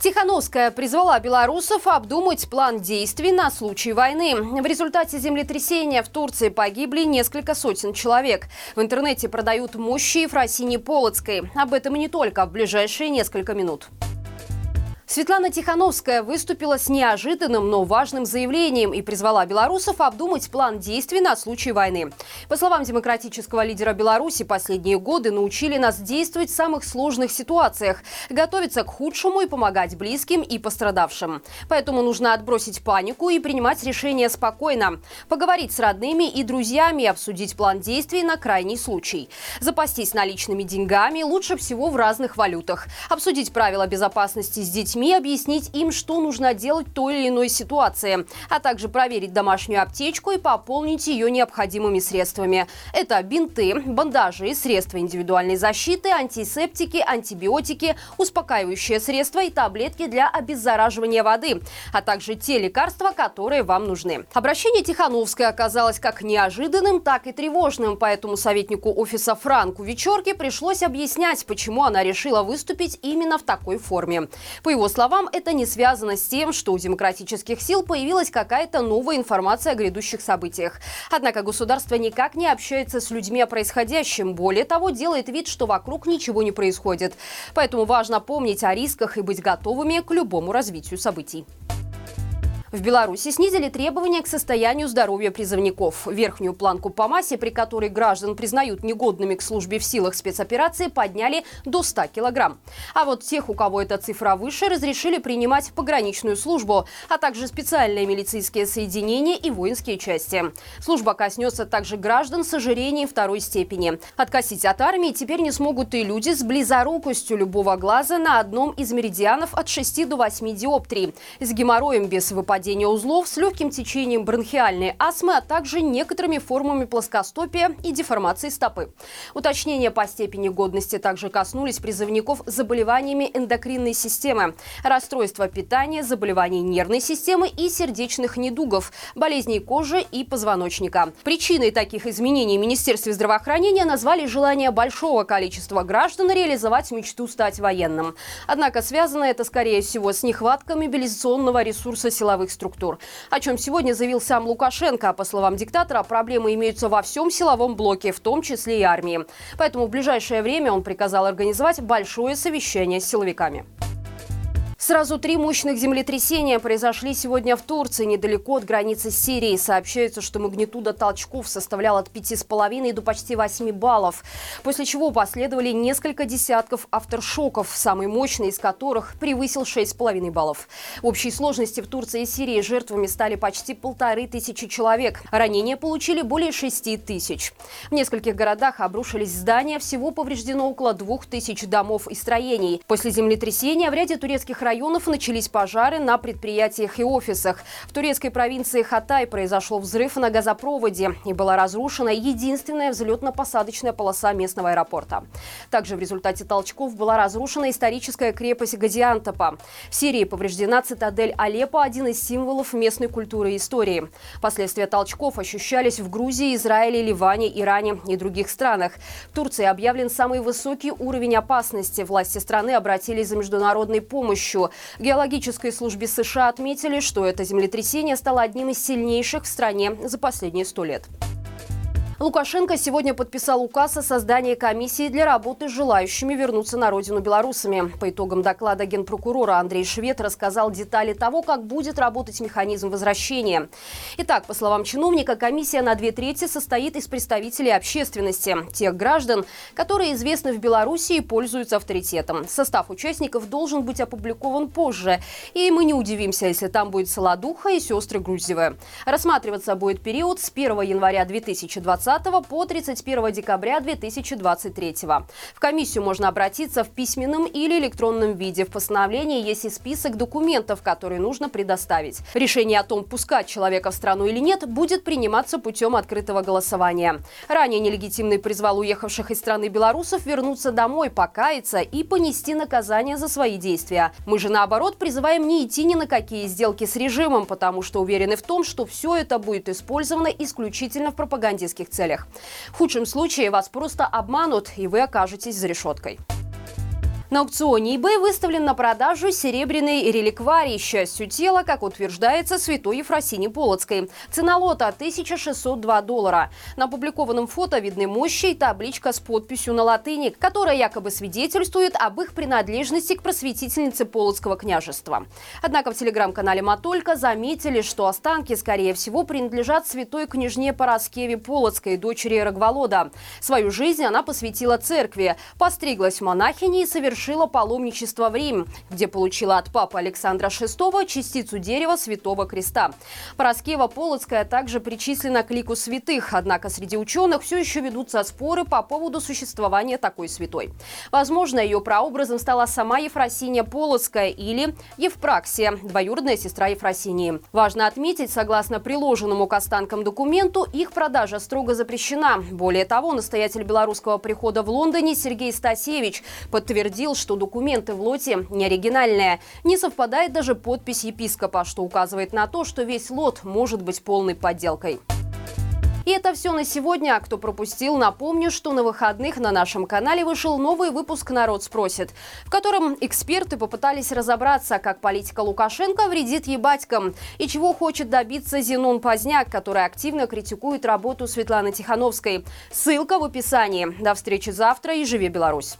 Тихановская призвала белорусов обдумать план действий на случай войны. В результате землетрясения в Турции погибли несколько сотен человек. В интернете продают мощи Евфросинии Полоцкой. Об этом и не только в ближайшие несколько минут. Светлана Тихановская выступила с неожиданным, но важным заявлением и призвала белорусов обдумать план действий на случай войны. По словам демократического лидера Беларуси, последние годы научили нас действовать в самых сложных ситуациях, готовиться к худшему и помогать близким и пострадавшим. Поэтому нужно отбросить панику и принимать решения спокойно, поговорить с родными и друзьями, обсудить план действий на крайний случай, запастись наличными деньгами, лучше всего в разных валютах, обсудить правила безопасности с детьми, объяснить им, что нужно делать в той или иной ситуации, а также проверить домашнюю аптечку и пополнить ее необходимыми средствами. Это бинты, бандажи, средства индивидуальной защиты, антисептики, антибиотики, успокаивающие средства и таблетки для обеззараживания воды, а также те лекарства, которые вам нужны. Обращение Тихановской оказалось как неожиданным, так и тревожным, поэтому советнику офиса Франку Вечерке пришлось объяснять, почему она решила выступить именно в такой форме. По его словам, это не связано с тем, что у демократических сил появилась какая-то новая информация о грядущих событиях. Однако государство никак не общается с людьми о происходящем, более того, делает вид, что вокруг ничего не происходит. Поэтому важно помнить о рисках и быть готовыми к любому развитию событий. В Беларуси снизили требования к состоянию здоровья призывников. Верхнюю планку по массе, при которой граждан признают негодными к службе в силах спецоперации, подняли до 100 килограмм. А вот тех, у кого эта цифра выше, разрешили принимать пограничную службу, а также специальные милицейские соединения и воинские части. Служба коснется также граждан с ожирением второй степени. Откосить от армии теперь не смогут и люди с близорукостью любого глаза на одном из меридианов от 6 до 8 диоптрий, с геморроем без выпадения узлов, с легким течением бронхиальной астмы, а также некоторыми формами плоскостопия и деформации стопы. Уточнения по степени годности также коснулись призывников с заболеваниями эндокринной системы, расстройства питания, заболеваний нервной системы и сердечных недугов, болезней кожи и позвоночника. Причиной таких изменений в Министерстве здравоохранения назвали желание большого количества граждан реализовать мечту стать военным. Однако связано это, скорее всего, с нехваткой мобилизационного ресурса силовых структур. О чем сегодня заявил сам Лукашенко. По словам диктатора, проблемы имеются во всем силовом блоке, в том числе и армии. Поэтому в ближайшее время он приказал организовать большое совещание с силовиками. Сразу три мощных землетрясения произошли сегодня в Турции, недалеко от границы с Сирией. Сообщается, что магнитуда толчков составляла от 5,5 до почти 8 баллов. После чего последовали несколько десятков афтершоков, самый мощный из которых превысил 6,5 баллов. В общей сложности в Турции и Сирии жертвами стали почти 1500 человек. Ранения получили более 6000. В нескольких городах обрушились здания. Всего повреждено около 2000 домов и строений. После землетрясения в ряде турецких районов начались пожары на предприятиях и офисах. В турецкой провинции Хатай произошел взрыв на газопроводе и была разрушена единственная взлетно-посадочная полоса местного аэропорта. Также в результате толчков была разрушена историческая крепость Газиантепа. В Сирии повреждена цитадель Алеппо, один из символов местной культуры и истории. Последствия толчков ощущались в Грузии, Израиле, Ливане, Иране и других странах. В Турции объявлен самый высокий уровень опасности. Власти страны обратились за международной помощью. В геологической службе США отметили, что это землетрясение стало одним из сильнейших в стране за последние 100 лет. Лукашенко сегодня подписал указ о создании комиссии для работы с желающими вернуться на родину белорусами. По итогам доклада генпрокурора Андрей Швед рассказал детали того, как будет работать механизм возвращения. Итак, по словам чиновника, комиссия на 2/3 состоит из представителей общественности, тех граждан, которые известны в Беларуси и пользуются авторитетом. Состав участников должен быть опубликован позже, и мы не удивимся, если там будет Солодуха и сестры Груздевы. Рассматриваться будет период с 1 января 2020 по 31 декабря 2023. В комиссию можно обратиться в письменном или электронном виде. В постановлении есть и список документов, которые нужно предоставить. Решение о том, пускать человека в страну или нет, будет приниматься путем открытого голосования. Ранее нелегитимный призвал уехавших из страны белорусов вернуться домой, покаяться и понести наказание за свои действия. Мы же, наоборот, призываем не идти ни на какие сделки с режимом, потому что уверены в том, что все это будет использовано исключительно в пропагандистских целях. В худшем случае вас просто обманут, и вы окажетесь за решеткой. На аукционе eBay выставлен на продажу серебряный реликварий «Частью тела», как утверждается, святой Евфросинии Полоцкой. Цена лота – $1602. На опубликованном фото видны мощи и табличка с подписью на латыни, которая якобы свидетельствует об их принадлежности к просветительнице Полоцкого княжества. Однако в телеграм-канале «Матолька» заметили, что останки, скорее всего, принадлежат святой княжне Параскеве Полоцкой, дочери Рогволода. Свою жизнь она посвятила церкви, постриглась в монахини и совершила паломничество в Рим, где получила от папы Александра VI частицу дерева Святого Креста. Параскева Полоцкая также причислена к лику святых, однако среди ученых все еще ведутся споры по поводу существования такой святой. Возможно, ее прообразом стала сама Евфросиния Полоцкая или Евпраксия, двоюродная сестра Евфросинии. Важно отметить, согласно приложенному к останкам документу, их продажа строго запрещена. Более того, настоятель белорусского прихода в Лондоне Сергей Стасевич подтвердил, что документы в лоте не оригинальные. Не совпадает даже подпись епископа, что указывает на то, что весь лот может быть полной подделкой. И это все на сегодня. Кто пропустил, напомню, что на выходных на нашем канале вышел новый выпуск «Народ спросит», в котором эксперты попытались разобраться, как политика Лукашенко вредит ебатькам и чего хочет добиться Зянон Позняк, который активно критикует работу Светланы Тихановской. Ссылка в описании. До встречи завтра и живи Беларусь!